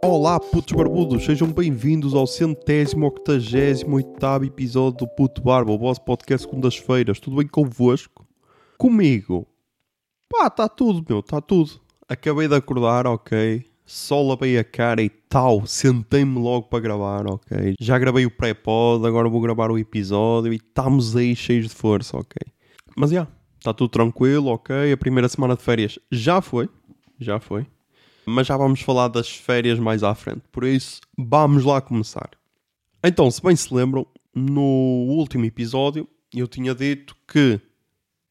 Olá putos barbudos, sejam bem-vindos ao 188º episódio do Puto Barba, o vosso podcast segundas-feiras. Tudo bem convosco? Comigo? Pá, está tudo, meu, está tudo. Acabei de acordar, ok. Só lavei a cara e tal, sentei-me logo para gravar, ok. Já gravei o pré-pod, agora vou gravar o episódio e estamos aí cheios de força, ok. Mas já, está tudo tranquilo, ok. A primeira semana de férias já foi. Mas já vamos falar das férias mais à frente, por isso vamos lá começar. Então, se bem se lembram, no último episódio eu tinha dito que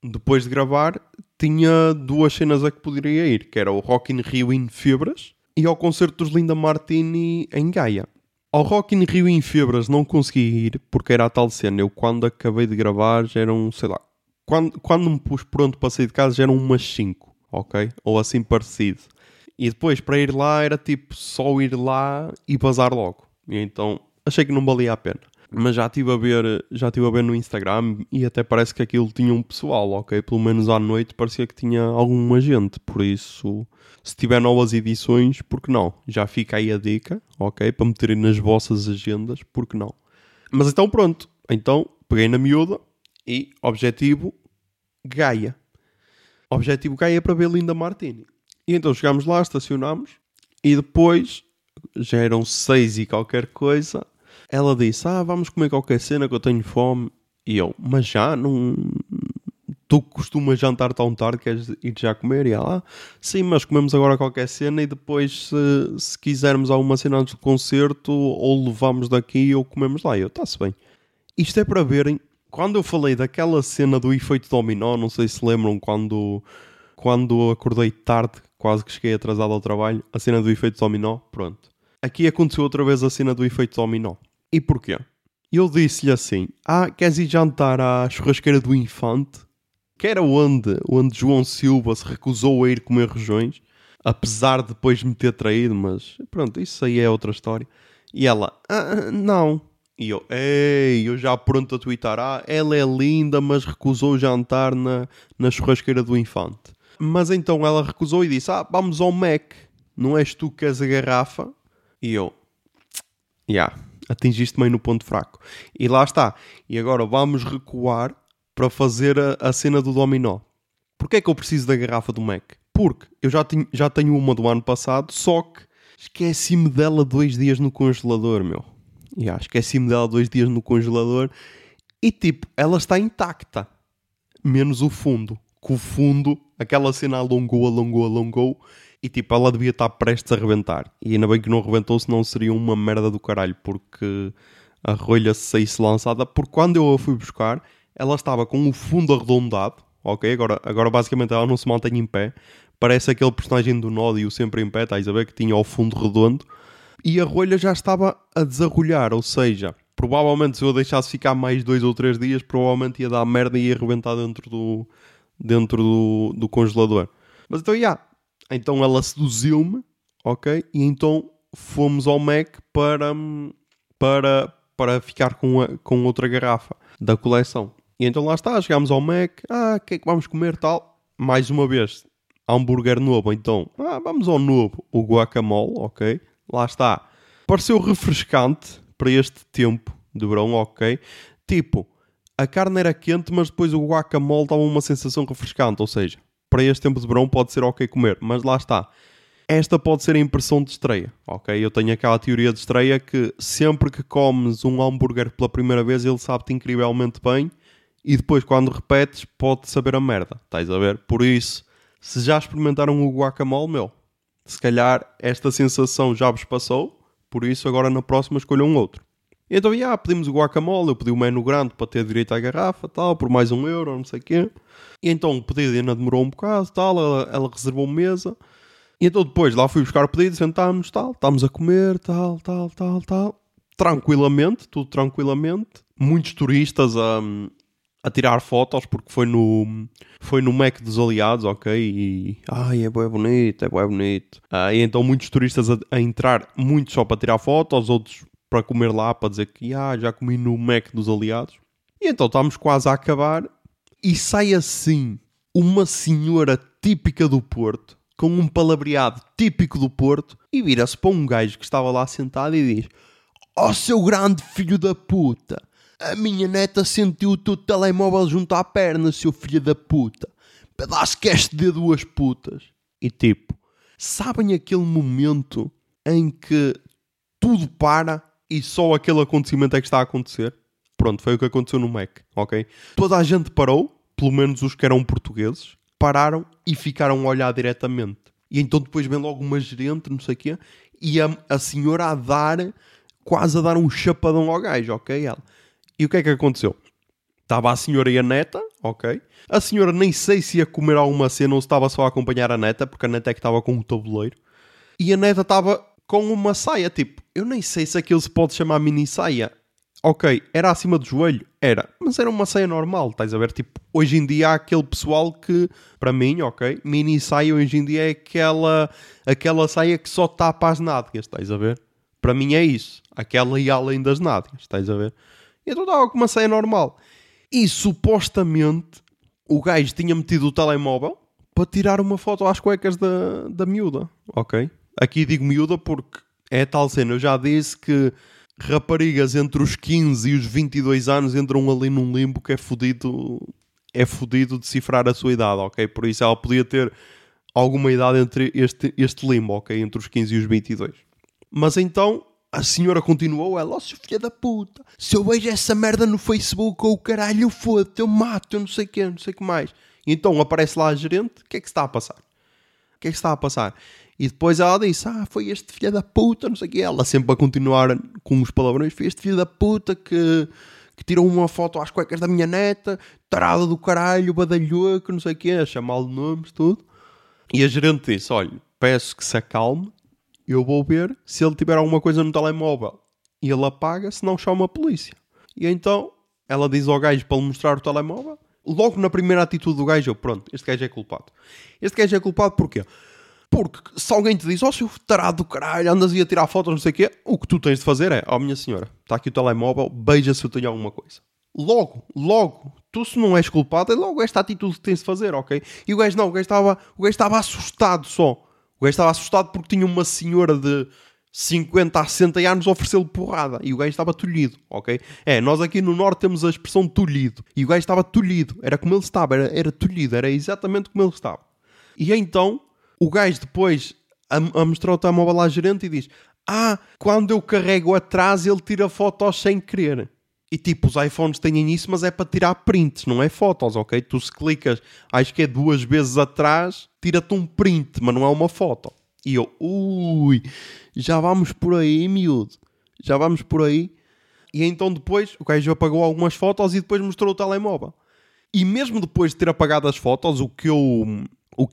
depois de gravar tinha duas cenas a que poderia ir, que era o Rock in Rio em Febras e ao concerto dos Linda Martini em Gaia. Ao Rock in Rio em Febras não consegui ir porque era a tal cena, eu quando acabei de gravar já eram, sei lá, quando me pus pronto para sair de casa já eram umas 5, ok? Ou assim parecido. E depois, para ir lá, era tipo só ir lá e bazar logo. E então, achei que não valia a pena. Mas já estive a ver no Instagram e até parece que aquilo tinha um pessoal, ok? Pelo menos à noite parecia que tinha alguma gente. Por isso, se tiver novas edições, porque não? Já fica aí a dica, ok? Para meterem nas vossas agendas, porque não? Mas então pronto. Então, peguei na miúda e objetivo Gaia. Objetivo Gaia para ver Linda Martini. E então chegámos lá, estacionámos e depois, já eram 6 e qualquer coisa, ela disse, vamos comer qualquer cena que eu tenho fome. E eu, mas já? Não... Tu costumas jantar tão tarde, queres ir já comer? E ela, sim, mas comemos agora qualquer cena e depois se quisermos alguma cena antes do concerto ou levamos daqui ou comemos lá. E eu, está-se bem. Isto é para verem, quando eu falei daquela cena do efeito dominó, não sei se lembram quando acordei tarde, quase que cheguei atrasado ao trabalho, a cena do efeito dominó, pronto. Aqui aconteceu outra vez a cena do efeito dominó. E porquê? Eu disse-lhe assim, queres ir jantar à churrasqueira do Infante? Que era onde João Silva se recusou a ir comer rojões, apesar de depois me ter traído, mas pronto, isso aí é outra história. E ela, não. E eu, eu já pronto a twittar, ela é linda, mas recusou jantar na churrasqueira do Infante. Mas então ela recusou e disse, vamos ao Mac, não és tu que és a garrafa? E eu, atingiste meio no ponto fraco. E lá está. E agora vamos recuar para fazer a cena do dominó. Porquê é que eu preciso da garrafa do Mac? Porque eu já tenho uma do ano passado, só que esqueci-me dela 2 dias no congelador, meu. Esqueci-me dela 2 dias no congelador e tipo, ela está intacta, menos o fundo. Que o fundo, aquela cena alongou e tipo, ela devia estar prestes a rebentar. E ainda bem que não rebentou, senão seria uma merda do caralho, porque a rolha saísse lançada. Porque quando eu a fui buscar, ela estava com o fundo arredondado, ok? Agora basicamente ela não se mantém em pé. Parece aquele personagem do Nod e o Sempre em Pé, estás a ver, que tinha o fundo redondo. E a rolha já estava a desarrolhar, ou seja, provavelmente se eu a deixasse ficar mais 2 ou 3 dias, provavelmente ia dar merda e ia rebentar dentro do congelador. Mas então, então ela seduziu-me, ok? E então fomos ao Mac para ficar com outra garrafa da coleção. E então lá está, chegámos ao Mac, o que é que vamos comer, tal? Mais uma vez, hambúrguer novo, então, vamos ao novo, o guacamole, ok? Lá está. Pareceu refrescante para este tempo de verão, ok? Tipo, a carne era quente, mas depois o guacamole dava uma sensação refrescante. Ou seja, para este tempo de verão pode ser ok comer. Mas lá está. Esta pode ser a impressão de estreia, ok? Eu tenho aquela teoria de estreia que sempre que comes um hambúrguer pela primeira vez, ele sabe-te incrivelmente bem. E depois, quando repetes, pode saber a merda. Estás a ver? Por isso, se já experimentaram o guacamole, meu, se calhar esta sensação já vos passou. Por isso, agora na próxima escolham outro. Então, pedimos o guacamole, eu pedi o menu grande para ter direito à garrafa, tal, por mais €1, não sei o quê. E então o pedido ainda demorou um bocado, tal, ela reservou mesa. E então depois lá fui buscar o pedido, sentámos, tal, estamos a comer, tal. Tranquilamente, tudo tranquilamente. Muitos turistas a tirar fotos, porque foi no Mac dos Aliados, ok? E, é bué bonito, é bué bonito. E então muitos turistas a entrar, muitos só para tirar fotos, outros para comer lá, para dizer que já comi no Mac dos Aliados. E então estávamos quase a acabar e sai assim uma senhora típica do Porto, com um palavreado típico do Porto e vira-se para um gajo que estava lá sentado e diz: "Ó, seu grande filho da puta, a minha neta sentiu o teu telemóvel junto à perna, seu filho da puta, pedaço que este de duas putas." E tipo, sabem aquele momento em que tudo para e só aquele acontecimento é que está a acontecer? Pronto, foi o que aconteceu no Mac, ok? Toda a gente parou, pelo menos os que eram portugueses, pararam e ficaram a olhar diretamente. E então depois vem logo uma gerente, não sei o quê, e a senhora a dar, quase a dar um chapadão ao gajo, ok? Ela. E o que é que aconteceu? Estava a senhora e a neta, ok? A senhora nem sei se ia comer alguma cena ou se estava só a acompanhar a neta, porque a neta é que estava com o tabuleiro. E a neta estava com uma saia, tipo, eu nem sei se aquilo se pode chamar mini saia. Ok, era acima do joelho? Era. Mas era uma saia normal, estás a ver? Tipo, hoje em dia há aquele pessoal que, para mim, ok, mini saia hoje em dia é aquela saia que só tapa as nádegas, estás a ver? Para mim é isso. Aquela e além das nádegas, estás a ver? Então estava com uma saia normal. E supostamente o gajo tinha metido o telemóvel para tirar uma foto às cuecas da miúda, ok? Aqui digo miúda porque é tal cena. Eu já disse que raparigas entre os 15 e os 22 anos entram ali num limbo que é fodido decifrar a sua idade, ok? Por isso ela podia ter alguma idade entre este limbo, ok? Entre os 15 e os 22. Mas então a senhora continuou, ela: "Ó, seu filho da puta, se eu vejo essa merda no Facebook ou o caralho, eu foda-te, eu mato, eu não sei o que, não sei o que mais." E então aparece lá a gerente: "O que é que está a passar? O que é que está a passar?" E depois ela disse: "Ah, foi este filho da puta, não sei o que." Ela sempre a continuar com os palavrões: "Foi este filho da puta que tirou uma foto às cuecas da minha neta, tarada do caralho, badalhoco, não sei o que", a chamá-lo de nomes, tudo. E a gerente disse: "Olha, peço que se acalme, eu vou ver se ele tiver alguma coisa no telemóvel." E ele apaga, se não chama a polícia. E então ela diz ao gajo para lhe mostrar o telemóvel. Logo na primeira atitude do gajo, eu: "Pronto, este gajo é culpado." Este gajo é culpado porquê? Porque se alguém te diz: "Ó, seu tarado do caralho, andas a tirar fotos, não sei o quê", o que tu tens de fazer é: "Ó, minha senhora, está aqui o telemóvel, beija se eu tenho alguma coisa." Logo, tu se não és culpado, é logo esta atitude que tens de fazer, ok? E o gajo não, o gajo estava assustado só. O gajo estava assustado porque tinha uma senhora de 50 a 60 anos a oferecê-lo porrada. E o gajo estava tolhido, ok? É, nós aqui no Norte temos a expressão tolhido. E o gajo estava tolhido. Era como ele estava, era tolhido. Era exatamente como ele estava. E então o gajo depois a mostrar o telemóvel à gerente e diz: "Ah, quando eu carrego atrás ele tira fotos sem querer." E tipo, os iPhones têm isso, mas é para tirar prints, não é fotos, ok? Tu se clicas, acho que é 2 vezes atrás, tira-te um print, mas não é uma foto. E eu: "Ui, já vamos por aí, miúdo, já vamos por aí." E então depois o gajo apagou algumas fotos e depois mostrou o telemóvel. E mesmo depois de ter apagado as fotos, o que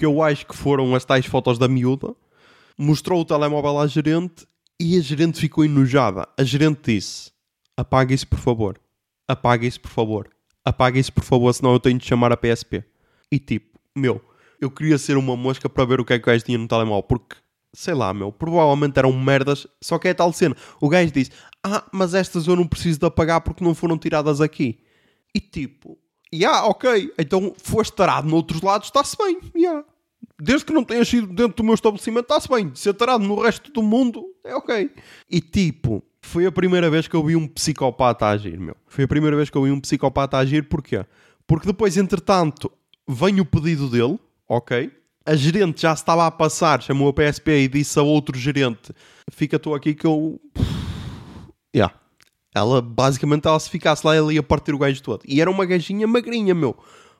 eu acho que foram as tais fotos da miúda, mostrou o telemóvel à gerente e a gerente ficou enojada. A gerente disse: "Apaga isso, por favor. Apaga isso, por favor. Apaga isso, por favor, senão eu tenho de chamar a PSP." E tipo, meu, eu queria ser uma mosca para ver o que é que o gajo tinha no telemóvel, porque, sei lá, meu, provavelmente eram merdas, só que é tal cena. O gajo disse: "Ah, mas estas eu não preciso de apagar porque não foram tiradas aqui." E tipo, yeah, ok, então foste tarado noutros lados, está-se bem, yeah. Desde que não tenhas sido dentro do meu estabelecimento, está-se bem. Ser tarado no resto do mundo é ok. E tipo, foi a primeira vez que eu vi um psicopata a agir, meu. Foi a primeira vez que eu vi um psicopata a agir, porquê? Porque depois, entretanto, vem o pedido dele, ok? A gerente já se estava a passar, chamou a PSP e disse a outro gerente: "Fica tu aqui que eu..." Yeah. Ela, basicamente, ela se ficasse lá, ela ia partir o gajo todo. E era uma gajinha magrinha, meu.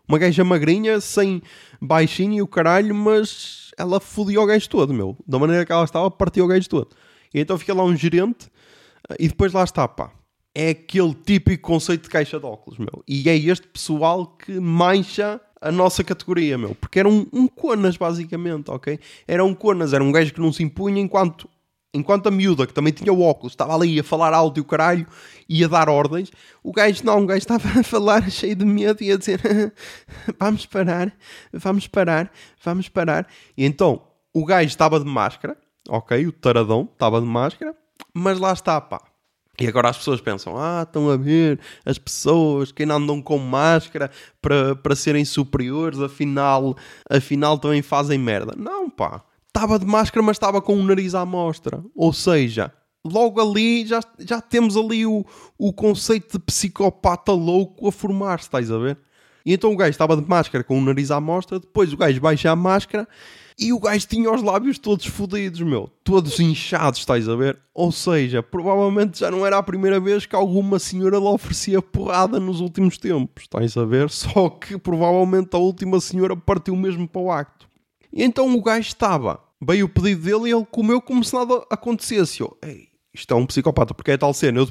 Uma gaja magrinha, sem baixinho e o caralho, mas ela fodia o gajo todo, meu. Da maneira que ela estava, partiu o gajo todo. E então fica lá um gerente, e depois lá está, pá. É aquele típico conceito de caixa de óculos, meu. E é este pessoal que mancha a nossa categoria, meu. Porque era um conas, basicamente, ok? Era um conas, era um gajo que não se impunha enquanto a miúda, que também tinha o óculos, estava ali a falar alto e o caralho, ia dar ordens. O gajo não, o gajo estava a falar cheio de medo e a dizer: "Vamos parar, vamos parar, vamos parar." E então, o gajo estava de máscara, ok? O taradão estava de máscara, mas lá está, pá. E agora as pessoas pensam, estão a ver as pessoas que ainda andam com máscara para serem superiores, afinal também fazem merda. Não, pá, estava de máscara, mas estava com o nariz à mostra. Ou seja, logo ali já temos ali o conceito de psicopata louco a formar-se, estás a ver? E então o gajo estava de máscara com o nariz à mostra, depois o gajo baixa a máscara e o gajo tinha os lábios todos fodidos, meu. Todos inchados, estás a ver? Ou seja, provavelmente já não era a primeira vez que alguma senhora lhe oferecia porrada nos últimos tempos, estás a ver? Só que provavelmente a última senhora partiu mesmo para o acto. E então o gajo veio o pedido dele e ele comeu como se nada acontecesse. Ei, isto é um psicopata, porque é tal cena.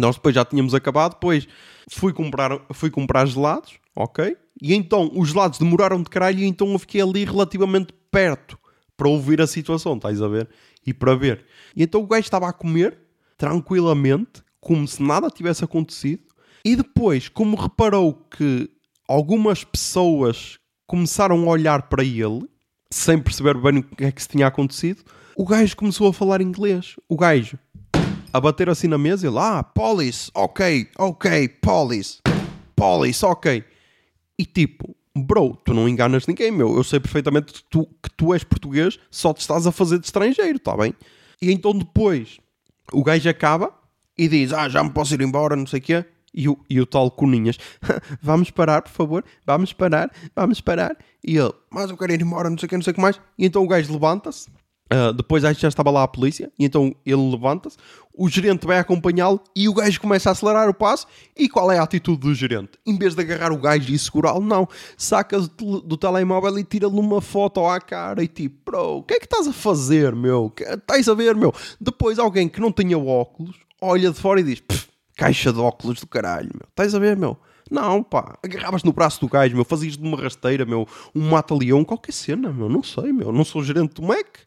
Nós depois já tínhamos acabado, depois fui comprar gelados, ok? E então os gelados demoraram de caralho e então eu fiquei ali relativamente perto para ouvir a situação, estás a ver? E para ver. E então o gajo estava a comer tranquilamente, como se nada tivesse acontecido. E depois, como reparou que algumas pessoas começaram a olhar para ele, sem perceber bem o que é que se tinha acontecido, o gajo começou a falar inglês. O gajo a bater assim na mesa e ele, police, ok, police, ok. E tipo, bro, tu não enganas ninguém, meu. Eu sei perfeitamente que tu és português, só te estás a fazer de estrangeiro, tá bem? E então depois o gajo acaba e diz, já me posso ir embora, não sei o quê. E o tal Cuninhas, vamos parar, por favor, vamos parar. E ele, mas eu quero ir embora, não sei o quê, não sei o que mais. E então o gajo levanta-se. Depois acho que já estava lá a polícia. E então ele levanta-se, o gerente vai acompanhá-lo e o gajo começa a acelerar o passo. E qual é a atitude do gerente? Em vez de agarrar o gajo e segurá-lo, não, saca do telemóvel e tira-lhe uma foto à cara e tipo, bro, o que é que estás a fazer, meu? Estás a ver, meu? Depois alguém que não tinha óculos olha de fora e diz, caixa de óculos do caralho, meu. Estás a ver, meu? Não, pá, agarravas no braço do gajo, meu, fazias de uma rasteira, meu, um mata-leão, qualquer cena, meu, não sei, meu, não sou gerente do Mac.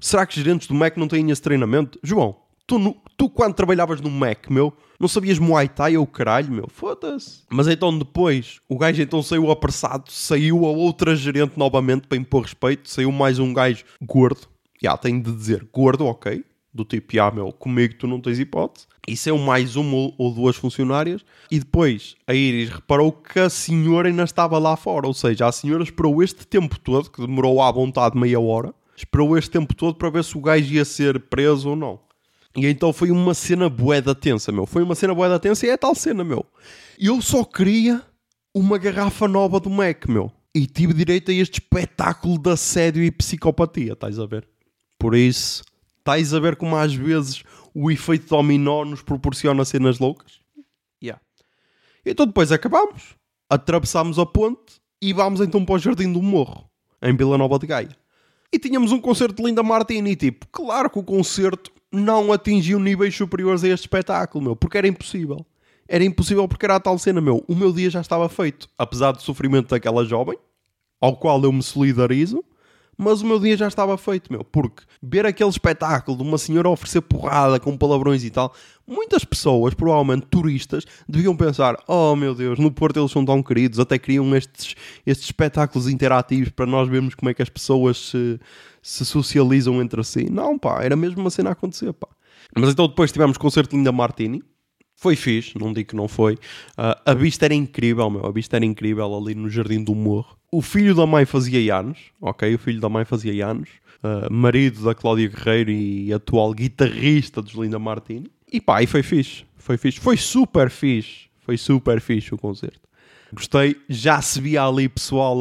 Será que os gerentes do Mac não têm esse treinamento? João, tu quando trabalhavas no Mac, meu, não sabias Muay Thai ou caralho, meu? Foda-se. Mas então depois, o gajo então saiu apressado, saiu a outra gerente novamente para impor respeito, saiu mais um gajo gordo, tenho de dizer, gordo, ok, do tipo, meu, comigo tu não tens hipótese. E saiu mais uma ou duas funcionárias. E depois a Iris reparou que a senhora ainda estava lá fora, ou seja, a senhora esperou este tempo todo, que demorou à vontade meia hora, esperou este tempo todo para ver se o gajo ia ser preso ou não. E então foi uma cena bueda tensa, meu. E é tal cena, meu. Eu só queria uma garrafa nova do Mac, meu. E tive direito a este espetáculo de assédio e psicopatia, estás a ver? Por isso, estás a ver como às vezes o efeito dominó nos proporciona cenas loucas? Então depois acabámos, atravessámos a ponte e vamos então para o Jardim do Morro, em Vila Nova de Gaia. E tínhamos um concerto de Linda Martini, claro que o concerto não atingiu níveis superiores a este espetáculo, meu, porque era impossível. Era impossível porque era a tal cena, meu. O meu dia já estava feito, apesar do sofrimento daquela jovem, ao qual eu me solidarizo, mas o meu dia já estava feito, meu, porque ver aquele espetáculo de uma senhora oferecer porrada com palavrões e tal, muitas pessoas, provavelmente turistas, deviam pensar, oh meu Deus, no Porto eles são tão queridos, até criam estes espetáculos interativos para nós vermos como é que as pessoas se socializam entre si. Não, pá, era mesmo uma cena a acontecer, pá. Mas então depois tivemos concerto de Linda Martini, foi fixe, não digo que não foi, a vista era incrível, meu, a vista era incrível ali no Jardim do Morro. O filho da mãe fazia anos, ok? O filho da mãe fazia anos, marido da Cláudia Guerreiro e atual guitarrista dos Linda Martini. E pá, e foi fixe. Foi super fixe o concerto. Gostei, já se via ali pessoal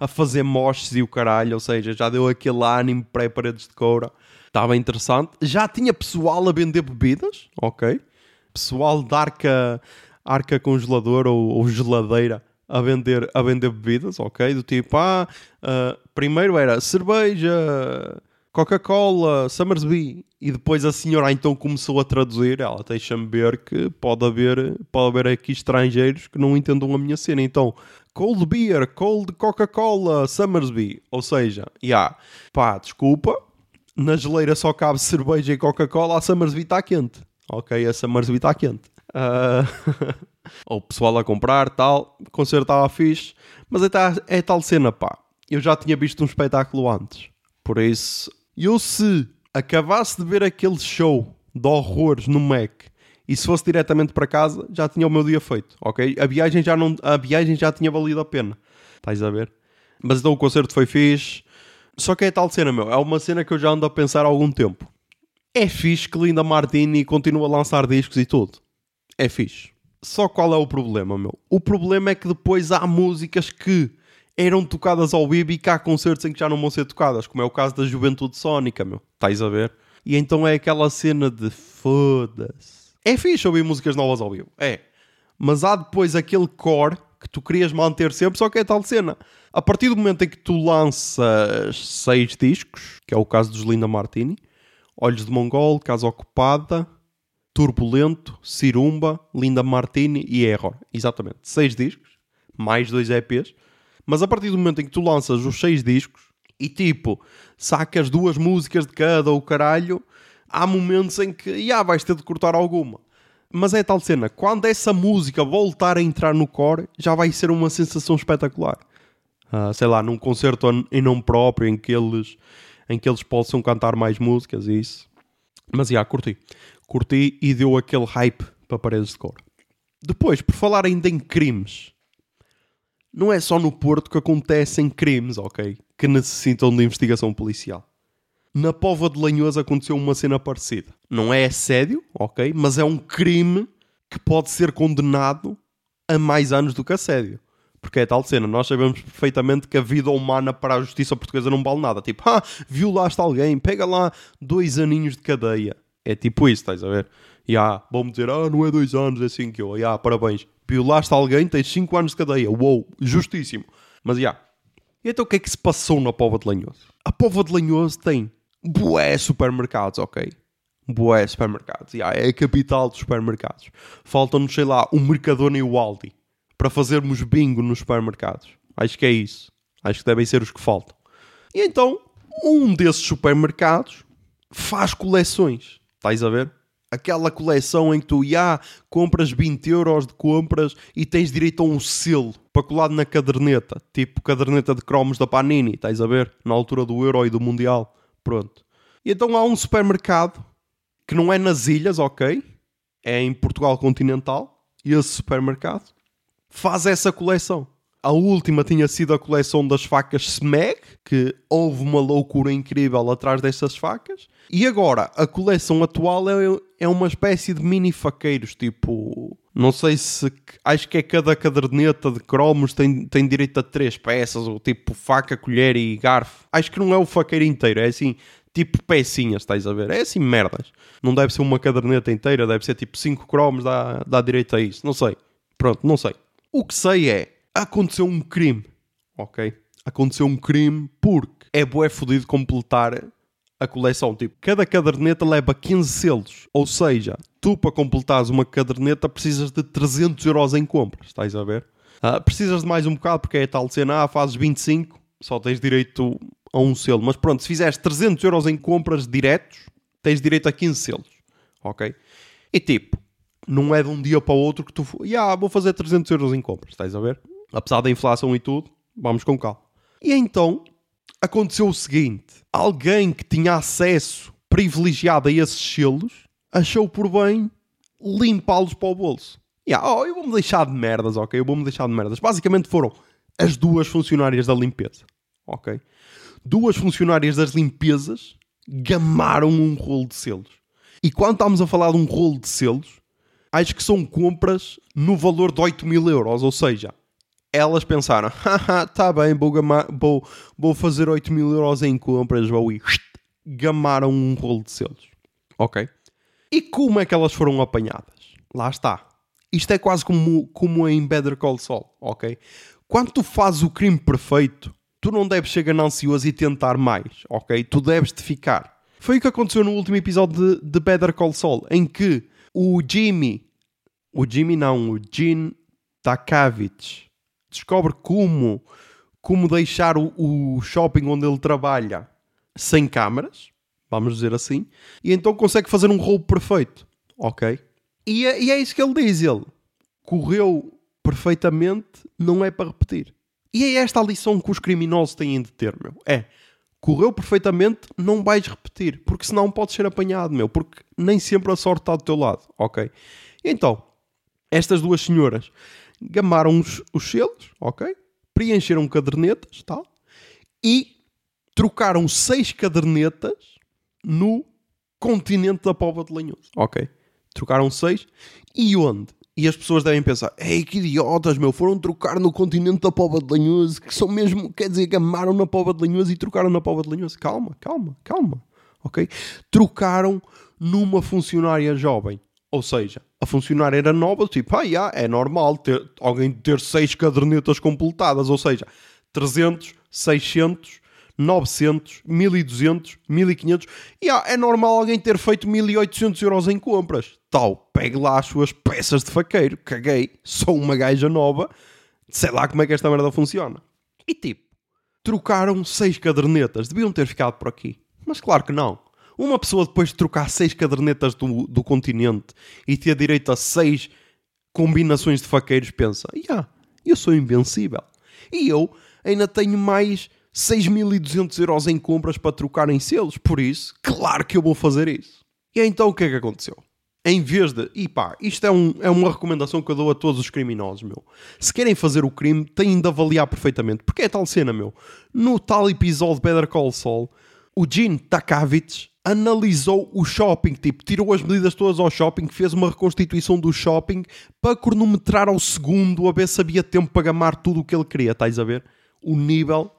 a fazer moches e o caralho, ou seja, já deu aquele ânimo pré-Paredes de Coura. Estava interessante. Já tinha pessoal a vender bebidas, ok? Pessoal da arca congeladora ou geladeira. A vender bebidas, ok? Do tipo, primeiro era cerveja, Coca-Cola, Summersby. E depois a senhora então começou a traduzir. Ela deixa-me ver que pode haver aqui estrangeiros que não entendam a minha cena. Então, cold beer, cold Coca-Cola, Summersby. Ou seja, desculpa, na geleira só cabe cerveja e Coca-Cola, a Summersby está quente. Ok, a Summersby está quente. O pessoal a comprar, tal, o concerto estava fixe, mas é tal cena, pá, eu já tinha visto um espetáculo antes, por isso, eu se acabasse de ver aquele show de horrores no Mac e se fosse diretamente para casa, já tinha o meu dia feito, ok? A viagem já tinha valido a pena. Estás a ver? Mas então o concerto foi fixe. Só que é tal cena, meu. É uma cena que eu já ando a pensar há algum tempo. É fixe que Linda Martini continua a lançar discos e tudo. É fixe. Só qual é o problema, meu? O problema é que depois há músicas que eram tocadas ao vivo e que há concertos em que já não vão ser tocadas, como é o caso da Juventude Sónica, meu. Estás a ver? E então é aquela cena de foda-se. É fixe ouvir músicas novas ao vivo, é. Mas há depois aquele core que tu querias manter sempre, só que é tal cena. A partir do momento em que tu lanças 6 discos, que é o caso dos Linda Martini, Olhos de Mongol, Casa Ocupada, Turbulento, Cirumba, Linda Martini e Error. Exatamente, 6 discos, mais 2 EPs. Mas a partir do momento em que tu lanças os 6 discos e tipo, sacas 2 músicas de cada o caralho, há momentos em que, vais ter de cortar alguma. Mas é tal cena, quando essa música voltar a entrar no core, já vai ser uma sensação espetacular. Sei lá, num concerto em nome próprio, em que eles possam cantar mais músicas e isso. Mas curti e deu aquele hype para Paredes de Coura. Depois, por falar ainda em crimes, não é só no Porto que acontecem crimes, ok? Que necessitam de investigação policial. Na Póvoa de Lanhoso aconteceu uma cena parecida. Não é assédio, ok? Mas é um crime que pode ser condenado a mais anos do que assédio. Porque é tal cena. Nós sabemos perfeitamente que a vida humana para a justiça portuguesa não vale nada. Tipo, violaste alguém, pega lá 2 aninhos de cadeia. É tipo isso, estás a ver? E vão-me dizer, não é 2 anos, é 5. Parabéns. Violaste alguém, tens 5 anos de cadeia. Uou, justíssimo. Mas E então o que é que se passou na Póvoa de Lanhoso? A Póvoa de Lanhoso tem bué supermercados, ok? Bué supermercados. É a capital dos supermercados. Falta-nos, sei lá, o Mercadona e o Aldi para fazermos bingo nos supermercados. Acho que é isso. Acho que devem ser os que faltam. E então, um desses supermercados faz coleções. Estás a ver? Aquela coleção em que tu, compras 20 euros de compras e tens direito a um selo para colado na caderneta. Tipo caderneta de cromos da Panini. Estás a ver? Na altura do Euro e do Mundial. Pronto. E então há um supermercado que não é nas ilhas, ok? É em Portugal continental. E esse supermercado faz essa coleção. A última tinha sido a coleção das facas Smeg, que houve uma loucura incrível atrás dessas facas. E agora, a coleção atual é uma espécie de mini faqueiros, tipo... Não sei se... Acho que é cada caderneta de cromos tem direito a 3 peças, ou tipo faca, colher e garfo. Acho que não é o faqueiro inteiro, é assim, tipo pecinhas, estás a ver? É assim, merdas. Não deve ser uma caderneta inteira, deve ser tipo 5 cromos, dá direito a isso. Não sei. Pronto, não sei. O que sei é, aconteceu um crime, ok? Aconteceu um crime porque é bué fodido completar a coleção. Tipo, cada caderneta leva 15 selos. Ou seja, tu para completares uma caderneta precisas de 300 euros em compras, estás a ver? Precisas de mais um bocado porque é tal cena, fazes 25, só tens direito a um selo. Mas pronto, se fizeres 300 euros em compras diretos, tens direito a 15 selos, ok? E tipo... Não é de um dia para o outro que tu... vou fazer 300 euros em compras, estás a ver? Apesar da inflação e tudo, vamos com calma. E então, aconteceu o seguinte. Alguém que tinha acesso privilegiado a esses selos, achou por bem limpá-los para o bolso. Eu vou-me deixar de merdas, ok? Eu vou-me deixar de merdas. Basicamente foram as 2 funcionárias da limpeza, ok? 2 funcionárias das limpezas gamaram um rolo de selos. E quando estamos a falar de um rolo de selos, acho que são compras no valor de 8.000 euros, ou seja, elas pensaram, tá bem, vou fazer 8.000 euros em compras, vou ir. Gamaram um rolo de selos, ok? E como é que elas foram apanhadas? Lá está. Isto é quase como em Better Call Saul, ok? Quando tu fazes o crime perfeito, tu não deves ser ganancioso e tentar mais, ok? Tu deves te ficar. Foi o que aconteceu no último episódio de Better Call Saul, em que o Gene Takavic descobre como deixar o shopping onde ele trabalha sem câmaras, vamos dizer assim, e então consegue fazer um roubo perfeito, ok? E é isso que ele diz, ele correu perfeitamente, não é para repetir. E é esta a lição que os criminosos têm de ter, meu. É, correu perfeitamente, não vais repetir, porque senão podes ser apanhado, meu, porque nem sempre a sorte está do teu lado, ok? Então, estas duas senhoras gamaram os selos, ok? Preencheram cadernetas, tal, e trocaram 6 cadernetas no continente da Póvoa de Lanhoso, ok? Trocaram 6, e onde? E as pessoas devem pensar, ei, que idiotas, meu, foram trocar no continente da Póvoa de Lanhoso, que são mesmo, quer dizer, gamaram na Póvoa de Lanhoso e trocaram na Póvoa de Lanhoso. Calma, ok? Trocaram numa funcionária jovem, ou seja, a funcionária era nova, tipo, é normal ter, alguém ter 6 cadernetas completadas, ou seja, 300, 600... 900, 1200, 1500 e é normal alguém ter feito 1800 euros em compras. Tal, pegue lá as suas peças de faqueiro, caguei, sou uma gaja nova, sei lá como é que esta merda funciona. E tipo, trocaram 6 cadernetas, deviam ter ficado por aqui, mas claro que não. Uma pessoa depois de trocar 6 cadernetas do continente e ter direito a 6 combinações de faqueiros pensa, eu sou invencível e eu ainda tenho mais 6.200 euros em compras para trocar em selos, por isso, claro que eu vou fazer isso. E então o que é que aconteceu? Em vez de... isto é uma recomendação que eu dou a todos os criminosos, meu. Se querem fazer o crime, têm de avaliar perfeitamente. Porque é tal cena, meu. No tal episódio de Better Call Saul, o Gene Takavic analisou o shopping, tipo, tirou as medidas todas ao shopping, fez uma reconstituição do shopping para cronometrar ao segundo, a ver se havia tempo para gamar tudo o que ele queria, estás a ver? O nível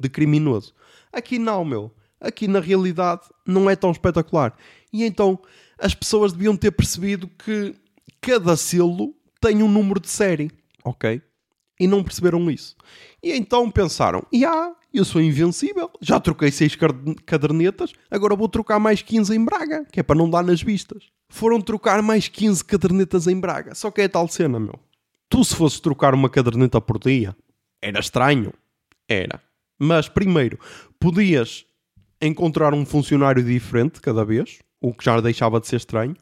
de criminoso. Aqui não, meu. Aqui na realidade não é tão espetacular. E então as pessoas deviam ter percebido que cada selo tem um número de série, ok? E não perceberam isso. E então pensaram, eu sou invencível, já troquei 6 cadernetas, agora vou trocar mais 15 em Braga, que é para não dar nas vistas. Foram trocar mais 15 cadernetas em Braga. Só que é tal cena, meu. Tu se fosses trocar uma caderneta por dia, era estranho. Era. Mas, primeiro, podias encontrar um funcionário diferente cada vez, o que já deixava de ser estranho.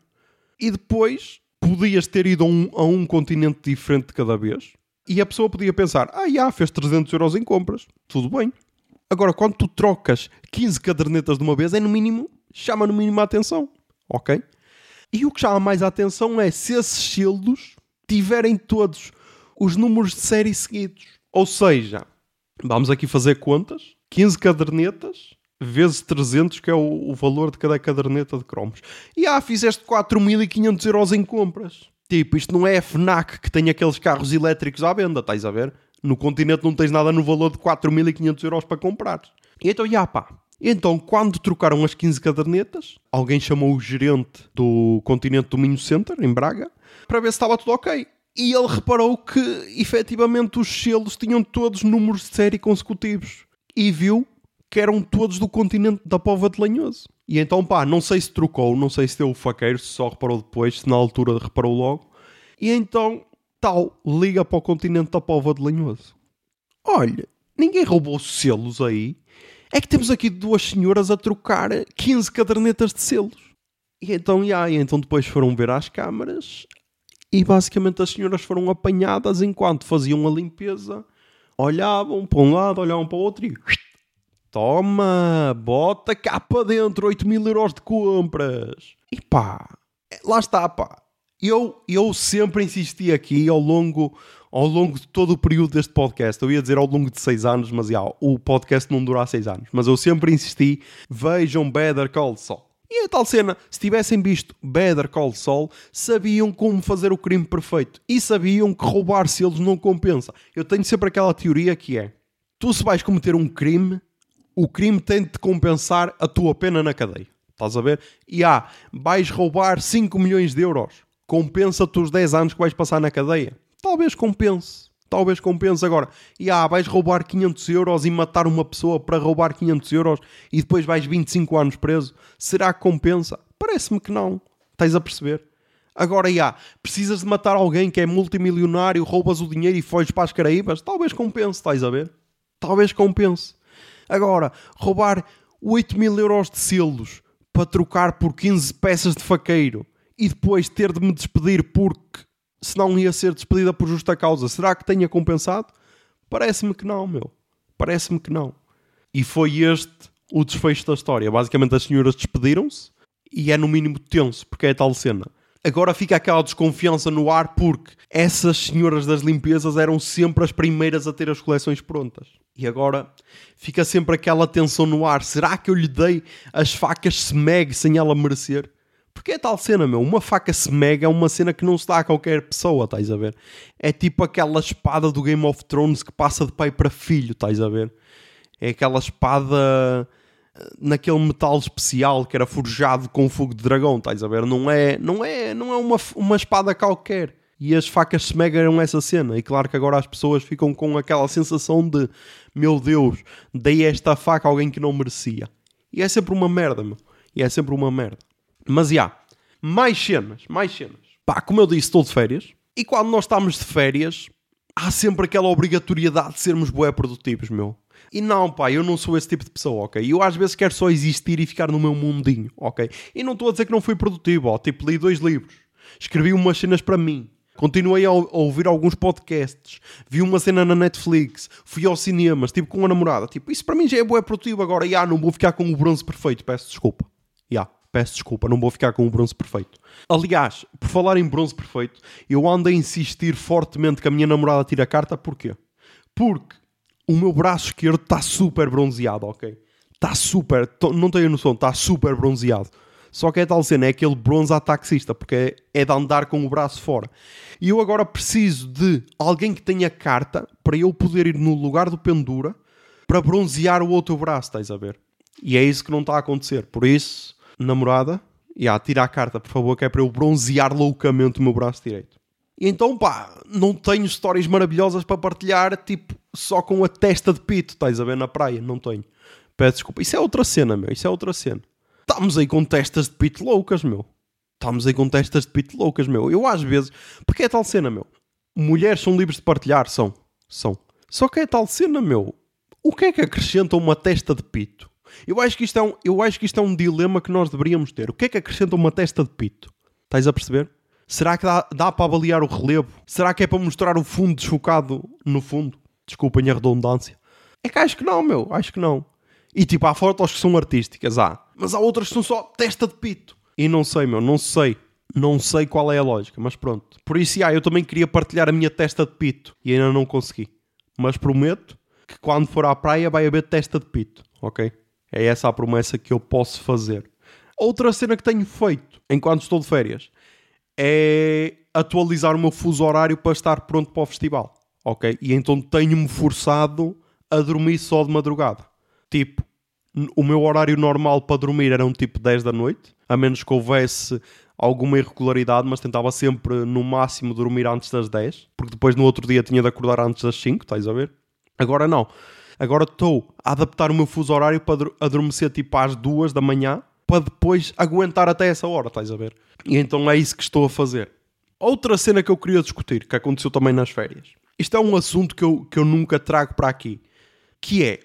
E depois, podias ter ido a um continente diferente cada vez. E a pessoa podia pensar, fez 300 euros em compras, tudo bem. Agora, quando tu trocas 15 cadernetas de uma vez, chama no mínimo a atenção, ok? E o que chama mais a atenção é se esses selos tiverem todos os números de série seguidos. Ou seja... Vamos aqui fazer contas. 15 cadernetas vezes 300, que é o valor de cada caderneta de cromos. E fizeste 4.500 euros em compras. Tipo, isto não é a FNAC que tem aqueles carros elétricos à venda, estás a ver? No continente não tens nada no valor de 4.500 euros para comprar. E então, Então, quando trocaram as 15 cadernetas, alguém chamou o gerente do continente do Minho Center, em Braga, para ver se estava tudo ok. E ele reparou que, efetivamente, os selos tinham todos números de série consecutivos. E viu que eram todos do continente da Póvoa de Lanhoso. E então, não sei se trocou, não sei se deu o faqueiro, se só reparou depois, se na altura reparou logo. E então, liga para o continente da Póvoa de Lanhoso. Olha, ninguém roubou selos aí. É que temos aqui 2 senhoras a trocar 15 cadernetas de selos. E então, depois foram ver às câmaras... E basicamente as senhoras foram apanhadas enquanto faziam a limpeza, olhavam para um lado, olhavam para o outro e... Toma, bota cá para dentro, 8.000 euros de compras. E lá está, Eu sempre insisti aqui ao longo de todo o período deste podcast. Eu ia dizer ao longo de 6 anos, mas o podcast não durará 6 anos. Mas eu sempre insisti, vejam Better Call Saul. E a tal cena, se tivessem visto Better Call Saul, sabiam como fazer o crime perfeito. E sabiam que roubar selos não compensa. Eu tenho sempre aquela teoria que é... Tu se vais cometer um crime, o crime tem de te compensar a tua pena na cadeia. Estás a ver? E vais roubar 5 milhões de euros. Compensa-te os 10 anos que vais passar na cadeia. Talvez compense agora. Vais roubar 500 euros e matar uma pessoa para roubar 500 euros e depois vais 25 anos preso. Será que compensa? Parece-me que não. Estás a perceber? Agora, precisas de matar alguém que é multimilionário, roubas o dinheiro e foges para as Caraíbas? Talvez compense, estás a ver? Talvez compense. Agora, roubar 8.000 euros de selos para trocar por 15 peças de faqueiro e depois ter de me despedir porque... se não ia ser despedida por justa causa. Será que tenha compensado? Parece-me que não, meu. E foi este o desfecho da história. Basicamente as senhoras despediram-se e é no mínimo tenso, porque é a tal cena. Agora fica aquela desconfiança no ar porque essas senhoras das limpezas eram sempre as primeiras a ter as coleções prontas. E agora fica sempre aquela tensão no ar. Será que eu lhe dei as facas SMEG sem ela merecer? Porque é tal cena, meu. Uma faca SMEG é uma cena que não se dá a qualquer pessoa, estás a ver? É tipo aquela espada do Game of Thrones que passa de pai para filho, estás a ver? É aquela espada... naquele metal especial que era forjado com fogo de dragão, estás a ver? Não é uma espada qualquer. E as facas SMEG eram essa cena. E claro que agora as pessoas ficam com aquela sensação de meu Deus, dei esta faca a alguém que não merecia. E é sempre uma merda, meu. E é sempre uma merda. Mas, mais cenas. Pá, como eu disse, estou de férias. E quando nós estamos de férias, há sempre aquela obrigatoriedade de sermos bué produtivos, meu. E não, pá, eu não sou esse tipo de pessoa, ok? Eu às vezes quero só existir e ficar no meu mundinho, ok? E não estou a dizer que não fui produtivo, ó. Tipo, li 2 livros. Escrevi umas cenas para mim. Continuei a ouvir alguns podcasts. Vi uma cena na Netflix. Fui ao cinema, tipo, com uma namorada. Tipo, isso para mim já é bué produtivo agora. E não vou ficar com o bronze perfeito. Peço desculpa, não vou ficar com o bronze perfeito. Aliás, por falar em bronze perfeito, eu ando a insistir fortemente que a minha namorada tire a carta. Porquê? Porque o meu braço esquerdo está super bronzeado, ok? Está super, não tenho noção, está super bronzeado. Só que é tal cena, é aquele bronze à taxista, porque é de andar com o braço fora. E eu agora preciso de alguém que tenha carta para eu poder ir no lugar do pendura para bronzear o outro braço, estás a ver? E é isso que não está a acontecer. Por isso, namorada, tira a carta, por favor, que é para eu bronzear loucamente o meu braço direito. E então, pá, não tenho histórias maravilhosas para partilhar, tipo, só com a testa de pito, estás a ver, na praia, não tenho. Peço desculpa. Isso é outra cena. Estamos aí com testas de pito loucas, meu. Eu às vezes... Porque é tal cena, meu. Mulheres são livres de partilhar, são. Só que é tal cena, meu. O que é que acrescenta uma testa de pito? Eu acho que isto é um dilema que nós deveríamos ter. O que é que acrescenta uma testa de pito? Estás a perceber? Será que dá para avaliar o relevo? Será que é para mostrar o fundo desfocado no fundo? Desculpem a redundância. É que acho que não, meu. Acho que não. E tipo, há fotos que são artísticas, há. Mas há outras que são só testa de pito. E não sei, meu. Não sei qual é a lógica, mas pronto. Por isso, eu também queria partilhar a minha testa de pito. E ainda não consegui. Mas prometo que quando for à praia vai haver testa de pito, ok? É essa a promessa que eu posso fazer. Outra cena que tenho feito enquanto estou de férias é atualizar o meu fuso horário para estar pronto para o festival, ok? E então tenho-me forçado a dormir só de madrugada. Tipo, o meu horário normal para dormir era um tipo 10 da noite, a menos que houvesse alguma irregularidade, mas tentava sempre, no máximo, dormir antes das 10, porque depois no outro dia tinha de acordar antes das 5, estás a ver? Agora não. Agora estou a adaptar o meu fuso horário para adormecer tipo às 2 da manhã, para depois aguentar até essa hora, estás a ver? E então é isso que estou a fazer. Outra cena que eu queria discutir, que aconteceu também nas férias. Isto é um assunto que eu nunca trago para aqui. Que é,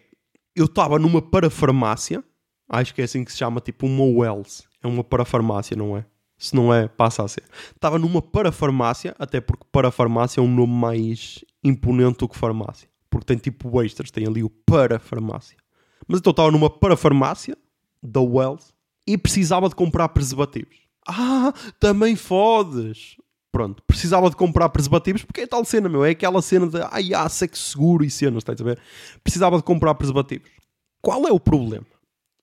eu estava numa parafarmácia, acho que é assim que se chama, tipo uma Wells. É uma parafarmácia, não é? Se não é, passa a ser. Estava numa parafarmácia, até porque parafarmácia é um nome mais imponente do que farmácia. Porque tem tipo extras, tem ali o parafarmácia. Mas então estava numa parafarmácia da Wells e precisava de comprar preservativos. Também fodes. Pronto, precisava de comprar preservativos porque é tal cena, meu. É aquela cena de sexo seguro e cenas, estás a ver? Precisava de comprar preservativos. Qual é o problema?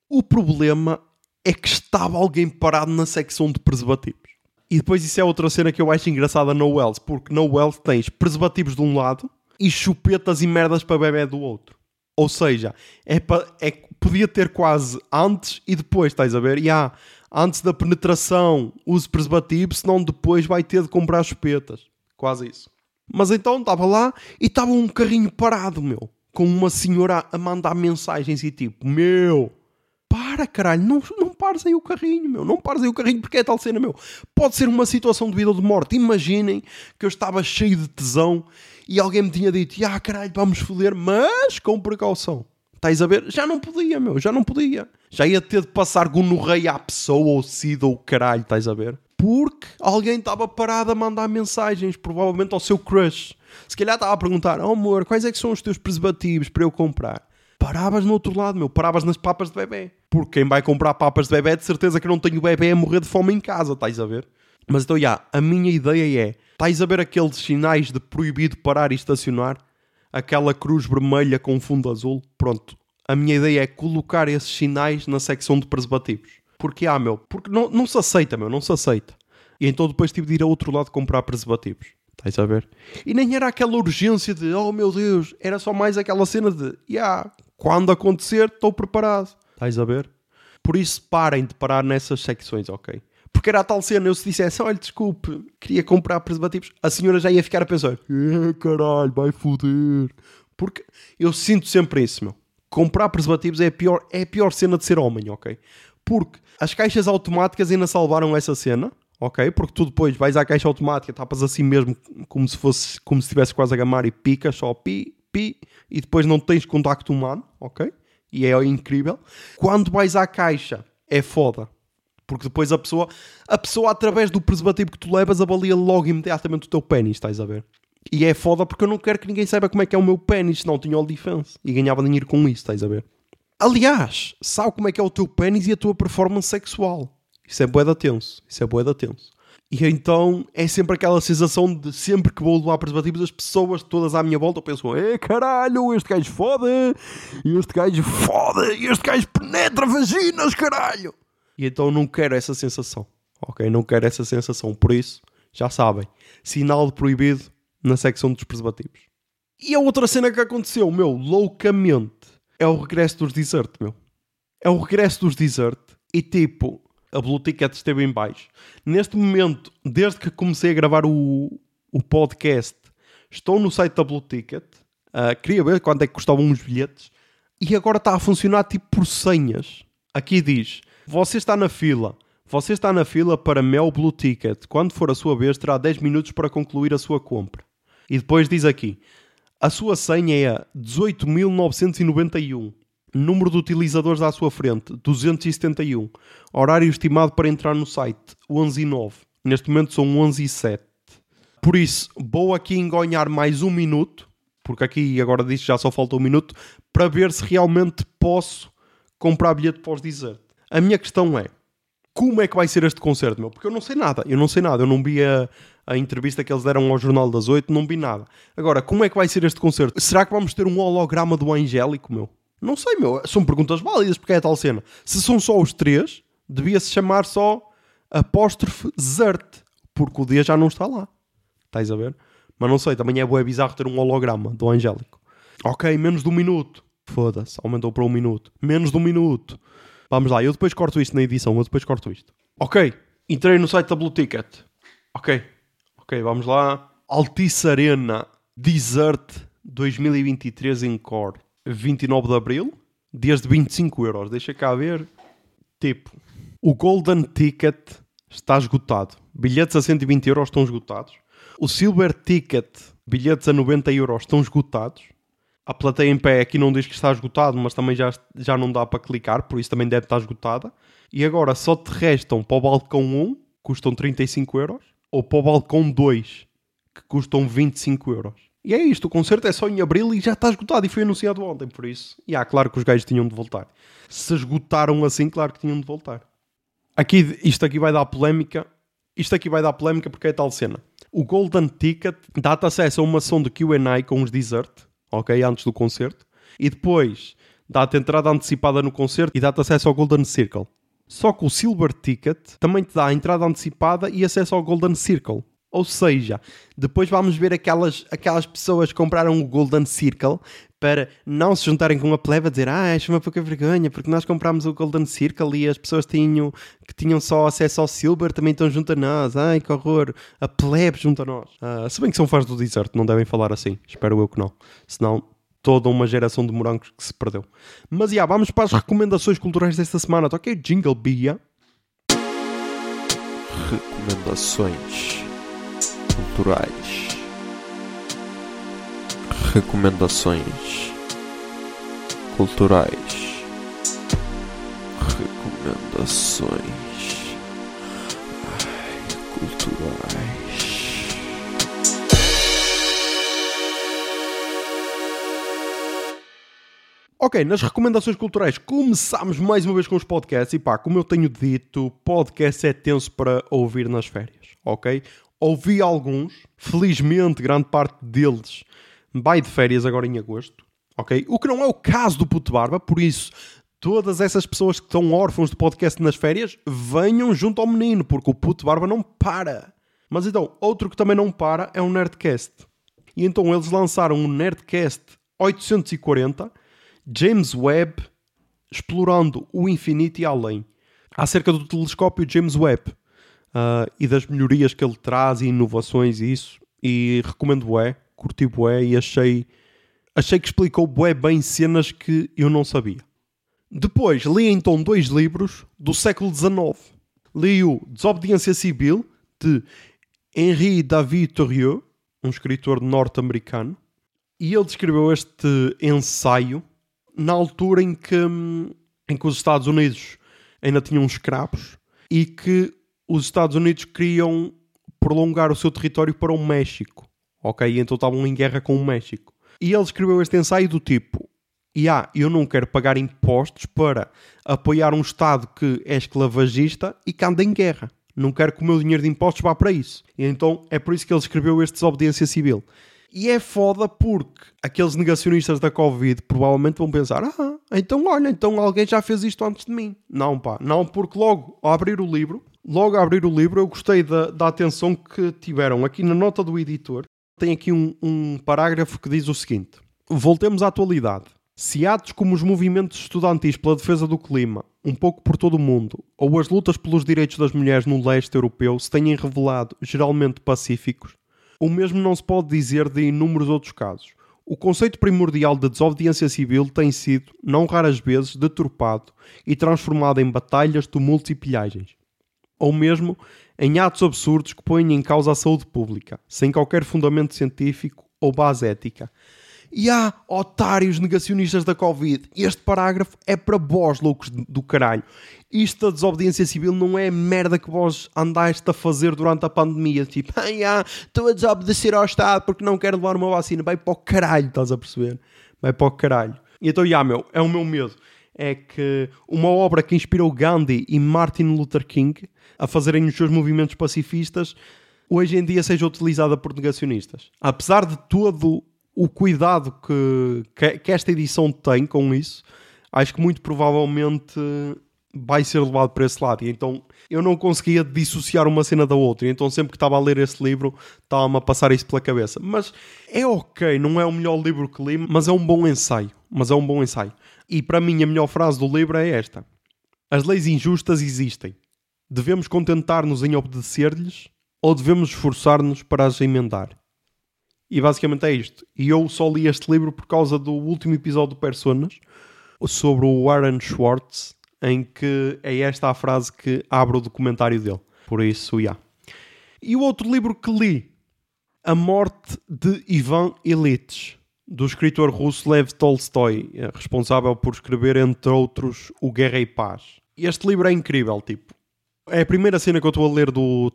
O problema é que estava alguém parado na secção de preservativos. E depois isso é outra cena que eu acho engraçada na Wells, porque na Wells tens preservativos de um lado e chupetas e merdas para bebé do outro. Ou seja, podia ter quase antes e depois, estás a ver? E antes da penetração, use preservativo, senão depois vai ter de comprar chupetas. Quase isso. Mas então estava lá e estava um carrinho parado, meu. Com uma senhora a mandar mensagens e tipo, meu, para caralho, não pares aí o carrinho, meu. Não pares aí o carrinho porque é tal cena, meu. Pode ser uma situação de vida ou de morte. Imaginem que eu estava cheio de tesão e alguém me tinha dito, caralho, vamos foder, mas com precaução. Estás a ver? Já não podia. Já ia ter de passar gonorreia à pessoa ou sida ou caralho, estás a ver? Porque alguém estava parado a mandar mensagens, provavelmente ao seu crush. Se calhar estava a perguntar, amor, quais é que são os teus preservativos para eu comprar? paravas no outro lado, meu. Paravas nas papas de bebê. Porque quem vai comprar papas de bebê, de certeza que não tem o bebê a morrer de fome em casa, estás a ver? Mas então, já, a minha ideia é... Estás a ver aqueles sinais de proibido parar e estacionar? Aquela cruz vermelha com fundo azul? Pronto. A minha ideia é colocar esses sinais na secção de preservativos. Porque, porque não se aceita, meu. Não se aceita. E então depois tive de ir a outro lado comprar preservativos. Estás a ver? E nem era aquela urgência de... Oh, meu Deus. Era só mais aquela cena de... quando acontecer, estou preparado. Estás a ver? Por isso, parem de parar nessas secções, ok? Porque era a tal cena, eu se dissesse, olha, desculpe, queria comprar preservativos, a senhora já ia ficar a pensar, caralho, vai foder. Porque eu sinto sempre isso, meu. Comprar preservativos é a pior cena de ser homem, ok? Porque as caixas automáticas ainda salvaram essa cena, ok? Porque tu depois vais à caixa automática, tapas assim mesmo, como se estivesse quase a gamar e picas, só pi, e depois não tens contacto humano, ok? E é incrível. Quando vais à caixa, é foda. Porque depois a pessoa através do preservativo que tu levas, avalia logo imediatamente o teu pénis, estás a ver? E é foda porque eu não quero que ninguém saiba como é que é o meu pénis, senão eu tinha OnlyFans e ganhava dinheiro com isso, estás a ver? Aliás, sabe como é que é o teu pénis e a tua performance sexual. Isso é bué da tenso. E então é sempre aquela sensação de sempre que vou levar preservativos, as pessoas todas à minha volta pensam, caralho, este gajo foda, este gajo penetra vaginas, caralho. E então não quero essa sensação, ok? Não quero essa sensação, por isso, já sabem, sinal de proibido na secção dos preservativos. E a outra cena que aconteceu, meu, loucamente, é o regresso dos Desert, meu. É o regresso dos Desert e, tipo, a Blue Ticket esteve em baixo. Neste momento, desde que comecei a gravar o podcast, estou no site da Blue Ticket, queria ver quanto é que custavam uns bilhetes, e agora está a funcionar, tipo, por senhas. Aqui diz... Você está na fila para Mel Blue Ticket. Quando for a sua vez, terá 10 minutos para concluir a sua compra. E depois diz aqui, a sua senha é a 18.991. Número de utilizadores à sua frente, 271. Horário estimado para entrar no site, 11h09. Neste momento são 11h07. Por isso, vou aqui engonhar mais um minuto, porque aqui agora diz que já só falta um minuto, para ver se realmente posso comprar bilhete para os Desert. A minha questão é, como é que vai ser este concerto, meu? Porque eu não sei nada. Eu não vi a entrevista que eles deram ao Jornal das 8, não vi nada. Agora, como é que vai ser este concerto? Será que vamos ter um holograma do Angélico, meu? Não sei, meu. São perguntas válidas, porque é a tal cena. Se são só os três, devia-se chamar só #Zert, porque o dia já não está lá. Estás a ver? Mas não sei, também é bué bizarro ter um holograma do Angélico. Ok, menos de um minuto. Foda-se, aumentou para um minuto. Menos de um minuto. Vamos lá, eu depois corto isto na edição. Ok, entrei no site da Blue Ticket. Ok, vamos lá. Altice Arena, Desert 2023 Encore. 29 de Abril, dias de 25 euros. Deixa cá ver. Tipo, o Golden Ticket está esgotado. Bilhetes a 120 euros estão esgotados. O Silver Ticket, bilhetes a 90 euros estão esgotados. A plateia em pé aqui não diz que está esgotado, mas também já não dá para clicar, por isso também deve estar esgotada. E agora só te restam para o balcão 1, que custam 35 euros, ou para o balcão 2, que custam 25 euros. E é isto, o concerto é só em abril e já está esgotado e foi anunciado ontem, por isso. E claro que os gajos tinham de voltar. Se esgotaram assim, claro que tinham de voltar. Isto aqui vai dar polémica porque é tal cena. O Golden Ticket dá-te acesso a uma sessão de Q&A com os Desert. Ok, antes do concerto. E depois dá-te entrada antecipada no concerto e dá-te acesso ao Golden Circle. Só que o Silver Ticket também te dá a entrada antecipada e acesso ao Golden Circle. Ou seja, depois vamos ver aquelas pessoas que compraram o Golden Circle para não se juntarem com a pleba e dizer acho uma pouca vergonha porque nós comprámos o Golden Circle e as pessoas que tinham só acesso ao Silver também estão junto a nós. Ai, que horror. A plebe junto a nós. Se bem que são fãs do Desert, não devem falar assim. Espero eu que não. Senão, toda uma geração de morangos que se perdeu. Mas, vamos para as recomendações culturais desta semana. Toquei Jingle Bia. Recomendações culturais. Ok, nas recomendações culturais começámos mais uma vez com os podcasts e pá, como eu tenho dito, podcast é tenso para ouvir nas férias, ok? Ouvi alguns, felizmente grande parte deles vai de férias agora em agosto, ok? O que não é o caso do Puto Barba, por isso... Todas essas pessoas que estão órfãos de podcast nas férias, venham junto ao menino, porque o Puto Barba não para. Mas então, outro que também não para é o Nerdcast. E então eles lançaram o Nerdcast 840, James Webb, explorando o infinito e além. Acerca do telescópio James Webb e das melhorias que ele traz e inovações e isso. E recomendo bué, curti bué e achei que explicou bué bem cenas que eu não sabia. Depois li então 2 livros do século XIX. Li o Desobediência Civil, de Henri David Thoreau, um escritor norte-americano, e ele descreveu este ensaio na altura em que os Estados Unidos ainda tinham escravos e que os Estados Unidos queriam prolongar o seu território para o México. Ok? Então estavam em guerra com o México. E ele escreveu este ensaio do tipo... eu não quero pagar impostos para apoiar um Estado que é esclavagista e que anda em guerra. Não quero que o meu dinheiro de impostos vá para isso. E então é por isso que ele escreveu este Desobediência Civil. E é foda porque aqueles negacionistas da Covid provavelmente vão pensar então alguém já fez isto antes de mim. Não, porque logo a abrir o livro eu gostei da atenção que tiveram. Aqui na nota do editor tem aqui um parágrafo que diz o seguinte. Voltemos à atualidade. Se atos como os movimentos estudantis pela defesa do clima, um pouco por todo o mundo, ou as lutas pelos direitos das mulheres no leste europeu se têm revelado geralmente pacíficos, o mesmo não se pode dizer de inúmeros outros casos. O conceito primordial de desobediência civil tem sido, não raras vezes, deturpado e transformado em batalhas, tumultos e pilhagens. Ou mesmo em atos absurdos que põem em causa a saúde pública, sem qualquer fundamento científico ou base ética. E há otários negacionistas da Covid. Este parágrafo é para vós, loucos do caralho. Isto da desobediência civil não é a merda que vós andaste a fazer durante a pandemia. Tipo, estou a desobedecer ao Estado porque não quero levar uma vacina. Vai para o caralho, estás a perceber? Vai para o caralho. E então, é o meu medo. É que uma obra que inspirou Gandhi e Martin Luther King a fazerem os seus movimentos pacifistas, hoje em dia seja utilizada por negacionistas. Apesar de todo... o cuidado que esta edição tem com isso, acho que muito provavelmente vai ser levado para esse lado. E então eu não conseguia dissociar uma cena da outra. E então sempre que estava a ler esse livro, estava-me a passar isso pela cabeça. Mas é ok, não é o melhor livro que li, mas é um bom ensaio. E para mim a melhor frase do livro é esta. As leis injustas existem. Devemos contentar-nos em obedecer-lhes ou devemos esforçar-nos para as emendar? E basicamente é isto. E eu só li este livro por causa do último episódio do Personas, sobre o Warren Schwartz, em que é esta a frase que abre o documentário dele. Por isso, E o outro livro que li, A Morte de Ivan Ilitch, do escritor russo Lev Tolstói, responsável por escrever, entre outros, o Guerra e Paz. Este livro é incrível, tipo. É a primeira cena que eu estou a ler do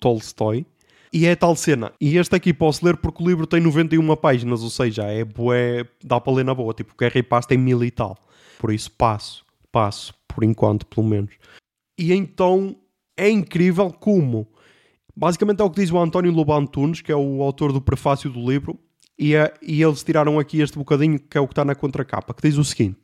Tolstói. E é tal cena. E este aqui posso ler porque o livro tem 91 páginas, ou seja, é bué, dá para ler na boa. Tipo, Guerra e Paz tem 1000 e tal. Por isso passo, por enquanto, pelo menos. E então, é incrível como... Basicamente é o que diz o António Lobo Antunes, que é o autor do prefácio do livro, e eles tiraram aqui este bocadinho, que é o que está na contracapa, que diz o seguinte.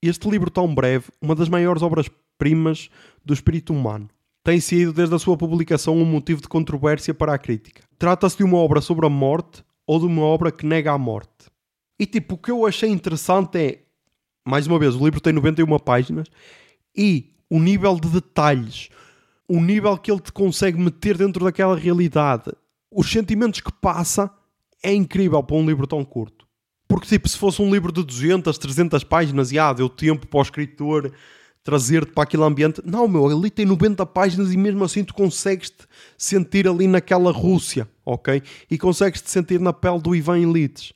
Este livro tão breve, uma das maiores obras-primas do espírito humano, tem sido, desde a sua publicação, um motivo de controvérsia para a crítica. Trata-se de uma obra sobre a morte ou de uma obra que nega a morte? E tipo, o que eu achei interessante é... Mais uma vez, o livro tem 91 páginas e o nível de detalhes, o nível que ele te consegue meter dentro daquela realidade, os sentimentos que passa, é incrível para um livro tão curto. Porque tipo, se fosse um livro de 200, 300 páginas, deu tempo para o escritor... trazer-te para aquele ambiente. Não, meu, ali tem 90 páginas e mesmo assim tu consegues-te sentir ali naquela Rússia, ok? E consegues-te sentir na pele do Ivan Ilitch.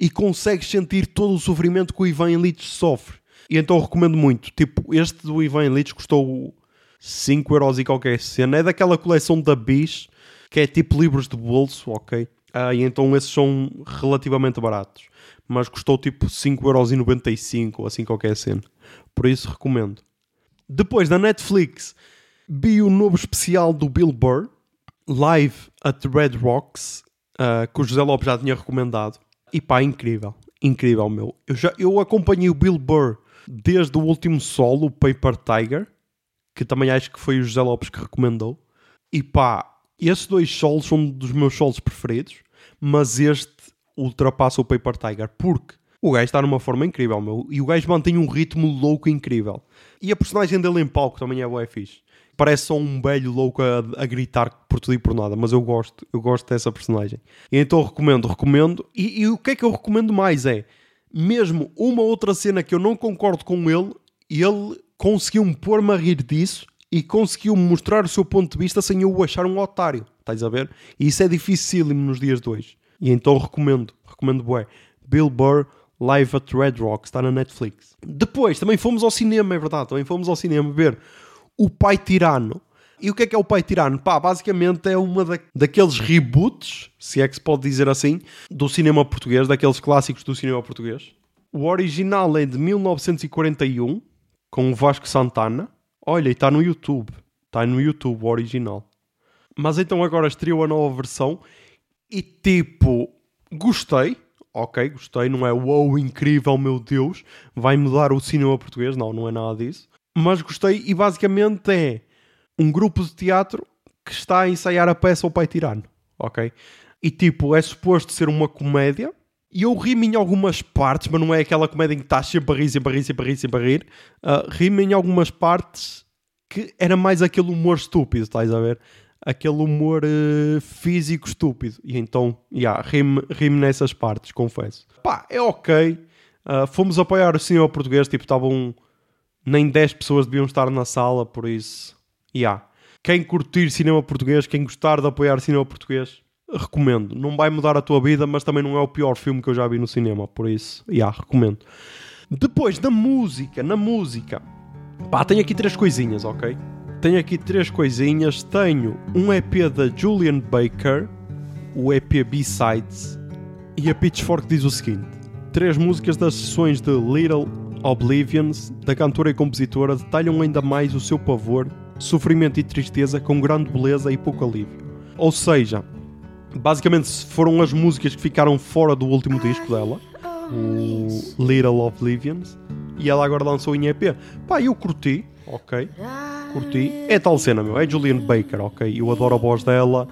E consegues sentir todo o sofrimento que o Ivan Ilitch sofre. E então recomendo muito. Tipo, este do Ivan Ilitch custou 5€ e qualquer cena. É daquela coleção da Bis, que é tipo livros de bolso, ok? E então esses são relativamente baratos, mas custou tipo 5,95€ ou assim qualquer cena, por isso recomendo. Depois da Netflix vi o novo especial do Bill Burr, Live at Red Rocks, que o José Lopes já tinha recomendado, e pá, incrível meu. Eu acompanhei o Bill Burr desde o último solo, o Paper Tiger, que também acho que foi o José Lopes que recomendou, e pá, esses dois solos são um dos meus solos preferidos, mas este ultrapassa o Paper Tiger, porque o gajo está numa forma incrível, meu, e o gajo mantém um ritmo louco incrível. E a personagem dele em palco também é bué fixe. Parece só um velho louco a gritar por tudo e por nada, mas eu gosto dessa personagem. E então recomendo. E o que é que eu recomendo mais é, mesmo uma outra cena que eu não concordo com ele conseguiu-me pôr-me a rir disso, e conseguiu-me mostrar o seu ponto de vista sem eu o achar um otário, estás a ver? E isso é dificílimo nos dias de hoje. E então recomendo bué. Bill Burr, Live at Red Rock, está na Netflix. Depois, também fomos ao cinema, é verdade, ver O Pai Tirano. E o que é O Pai Tirano? Pá, basicamente é uma daqueles reboots, se é que se pode dizer assim, do cinema português, daqueles clássicos do cinema português. O original é de 1941, com o Vasco Santana. Olha, e está no YouTube o original. Mas então agora estreou a nova versão e tipo, gostei, não é wow, incrível, meu Deus, vai mudar o cinema português, não é nada disso. Mas gostei e basicamente é um grupo de teatro que está a ensaiar a peça O Pai Tirano, ok? E tipo, é suposto ser uma comédia. E eu ri-me em algumas partes, mas não é aquela comédia em que estás sempre a rir. Ri-me em algumas partes que era mais aquele humor estúpido, estás a ver? Aquele humor físico estúpido. E então, ri-me nessas partes, confesso. Pá, é ok. Fomos apoiar o cinema português, tipo, estavam... Nem 10 pessoas deviam estar na sala, por isso... Quem curtir cinema português, quem gostar de apoiar cinema português... Recomendo. Não vai mudar a tua vida, mas também não é o pior filme que eu já vi no cinema. Por isso, recomendo. Depois, na música. Pá, tenho aqui 3 coisinhas, ok? Tenho um EP da Julian Baker, o EP B-Sides, e a Pitchfork diz o seguinte. 3 músicas das sessões de Little Oblivions, da cantora e compositora, detalham ainda mais o seu pavor, sofrimento e tristeza com grande beleza e pouco alívio. Ou seja... Basicamente foram as músicas que ficaram fora do último disco dela, o Little Oblivions, e ela agora lançou em EP. Pá, eu curti, ok? É tal cena, meu, é Julian Baker, ok? Eu adoro a voz dela,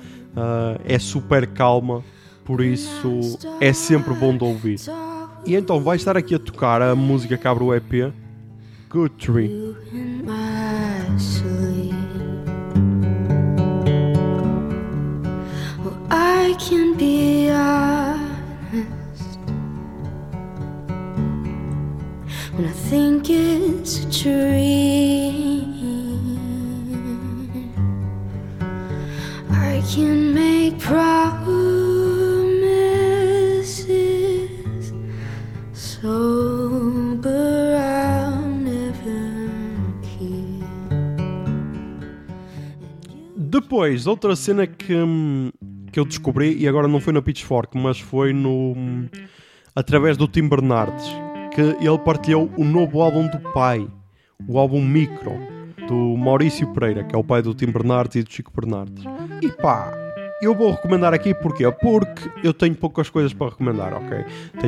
é super calma, por isso é sempre bom de ouvir. E então vai estar aqui a tocar a música que abre o EP, Good Tree. I can be honest when I think it's a dream. I can make promises sober I'll never keep. Depois, outra cena que eu descobri, e agora não foi na Pitchfork, mas foi através do Tim Bernardes, que ele partilhou o novo álbum do pai, o álbum Micro, do Maurício Pereira, que é o pai do Tim Bernardes e do Chico Bernardes. E pá, eu vou recomendar aqui porquê? Porque eu tenho poucas coisas para recomendar, ok? E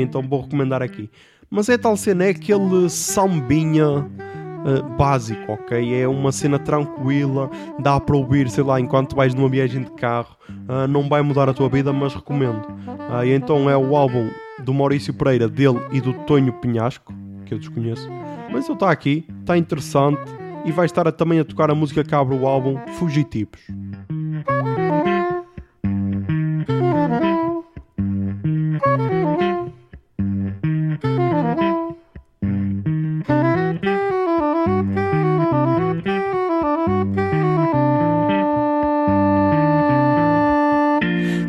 então vou recomendar aqui. Mas é tal cena, é aquele sambinha... básico, ok? É uma cena tranquila, dá para ouvir, sei lá, enquanto vais numa viagem de carro, não vai mudar a tua vida, mas recomendo. E então é o álbum do Maurício Pereira, dele e do Tonho Penhasco, que eu desconheço, mas ele está aqui, está interessante, e vai estar também a tocar a música que abre o álbum, Fugitivos.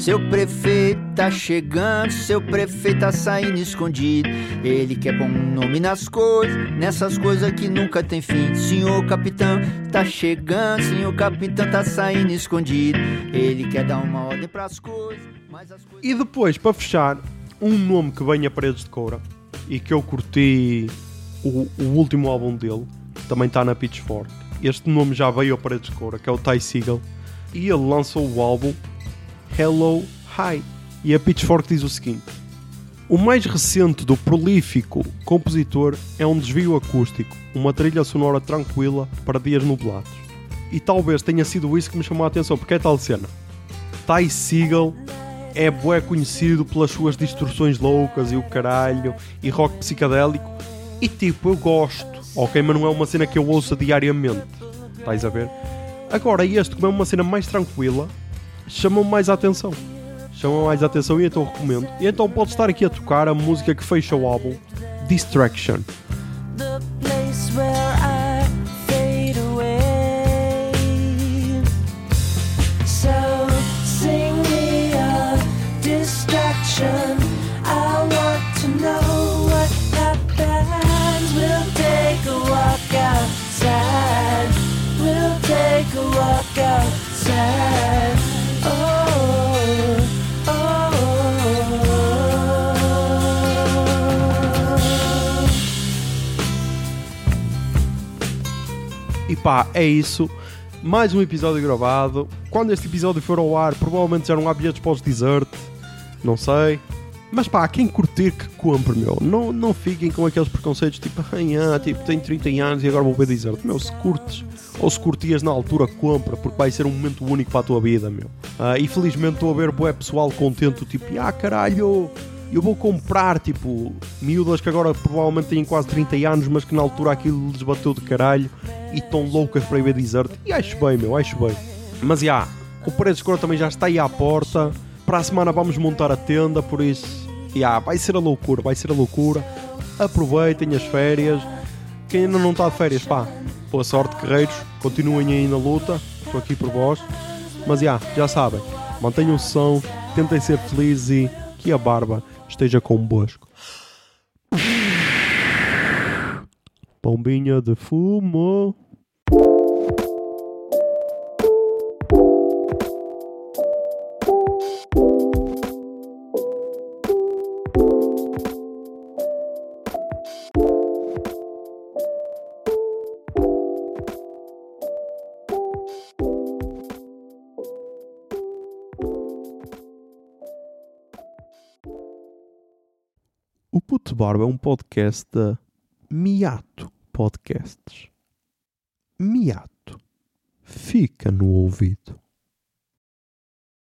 Seu prefeito tá chegando, seu prefeito tá saindo escondido. Ele quer pôr um nome nas coisas, nessas coisas que nunca tem fim. Senhor capitão tá chegando, senhor capitão tá saindo escondido. Ele quer dar uma ordem pras coisas, mas as coisas... E depois, para fechar, um nome que vem a Paredes de Coura e que eu curti o último álbum dele, também está na Pitchfork. Este nome já veio a Paredes de Coura, que é o Ty Segall, e ele lançou o álbum Hello Hi, e a Pitchfork diz o seguinte: o mais recente do prolífico compositor é um desvio acústico, uma trilha sonora tranquila para dias nublados. E talvez tenha sido isso que me chamou a atenção, porque é tal cena. Ty Segall é bué conhecido pelas suas distorções loucas e o caralho, e rock psicadélico, e tipo, eu gosto, ok, mas não é uma cena que eu ouça diariamente, estás a ver? Agora este, como é uma cena mais tranquila, chamam mais a atenção e então recomendo. E então pode estar aqui a tocar a música que fecha o álbum, Distraction. E pá, é isso. Mais um episódio gravado. Quando este episódio for ao ar, provavelmente já não há bilhetes para os Desert. Não sei. Mas pá, quem curtir que compre, meu. Não fiquem com aqueles preconceitos tipo, tipo, tenho 30 anos e agora vou ver Desert. Meu, se curtes ou se curtias na altura, compra, porque vai ser um momento único para a tua vida, meu. E felizmente estou a ver bué pessoal contente, tipo, caralho, eu vou comprar, tipo, miúdas que agora provavelmente têm quase 30 anos, mas que na altura aquilo lhes bateu de caralho e estão loucas para ir ver Desert. E acho bem, meu, acho bem. Mas o Paredes de Coura também já está aí à porta. Para a semana vamos montar a tenda, por isso, vai ser a loucura. Aproveitem as férias. Quem ainda não está de férias, pá, boa sorte, guerreiros. Continuem aí na luta, estou aqui por vós. Mas já sabem, mantenham-se são, tentem ser felizes e que a barba esteja convosco. Bombinha de fumo. O Puto Barba é um podcast da Miato Podcasts. Miato. Fica no ouvido.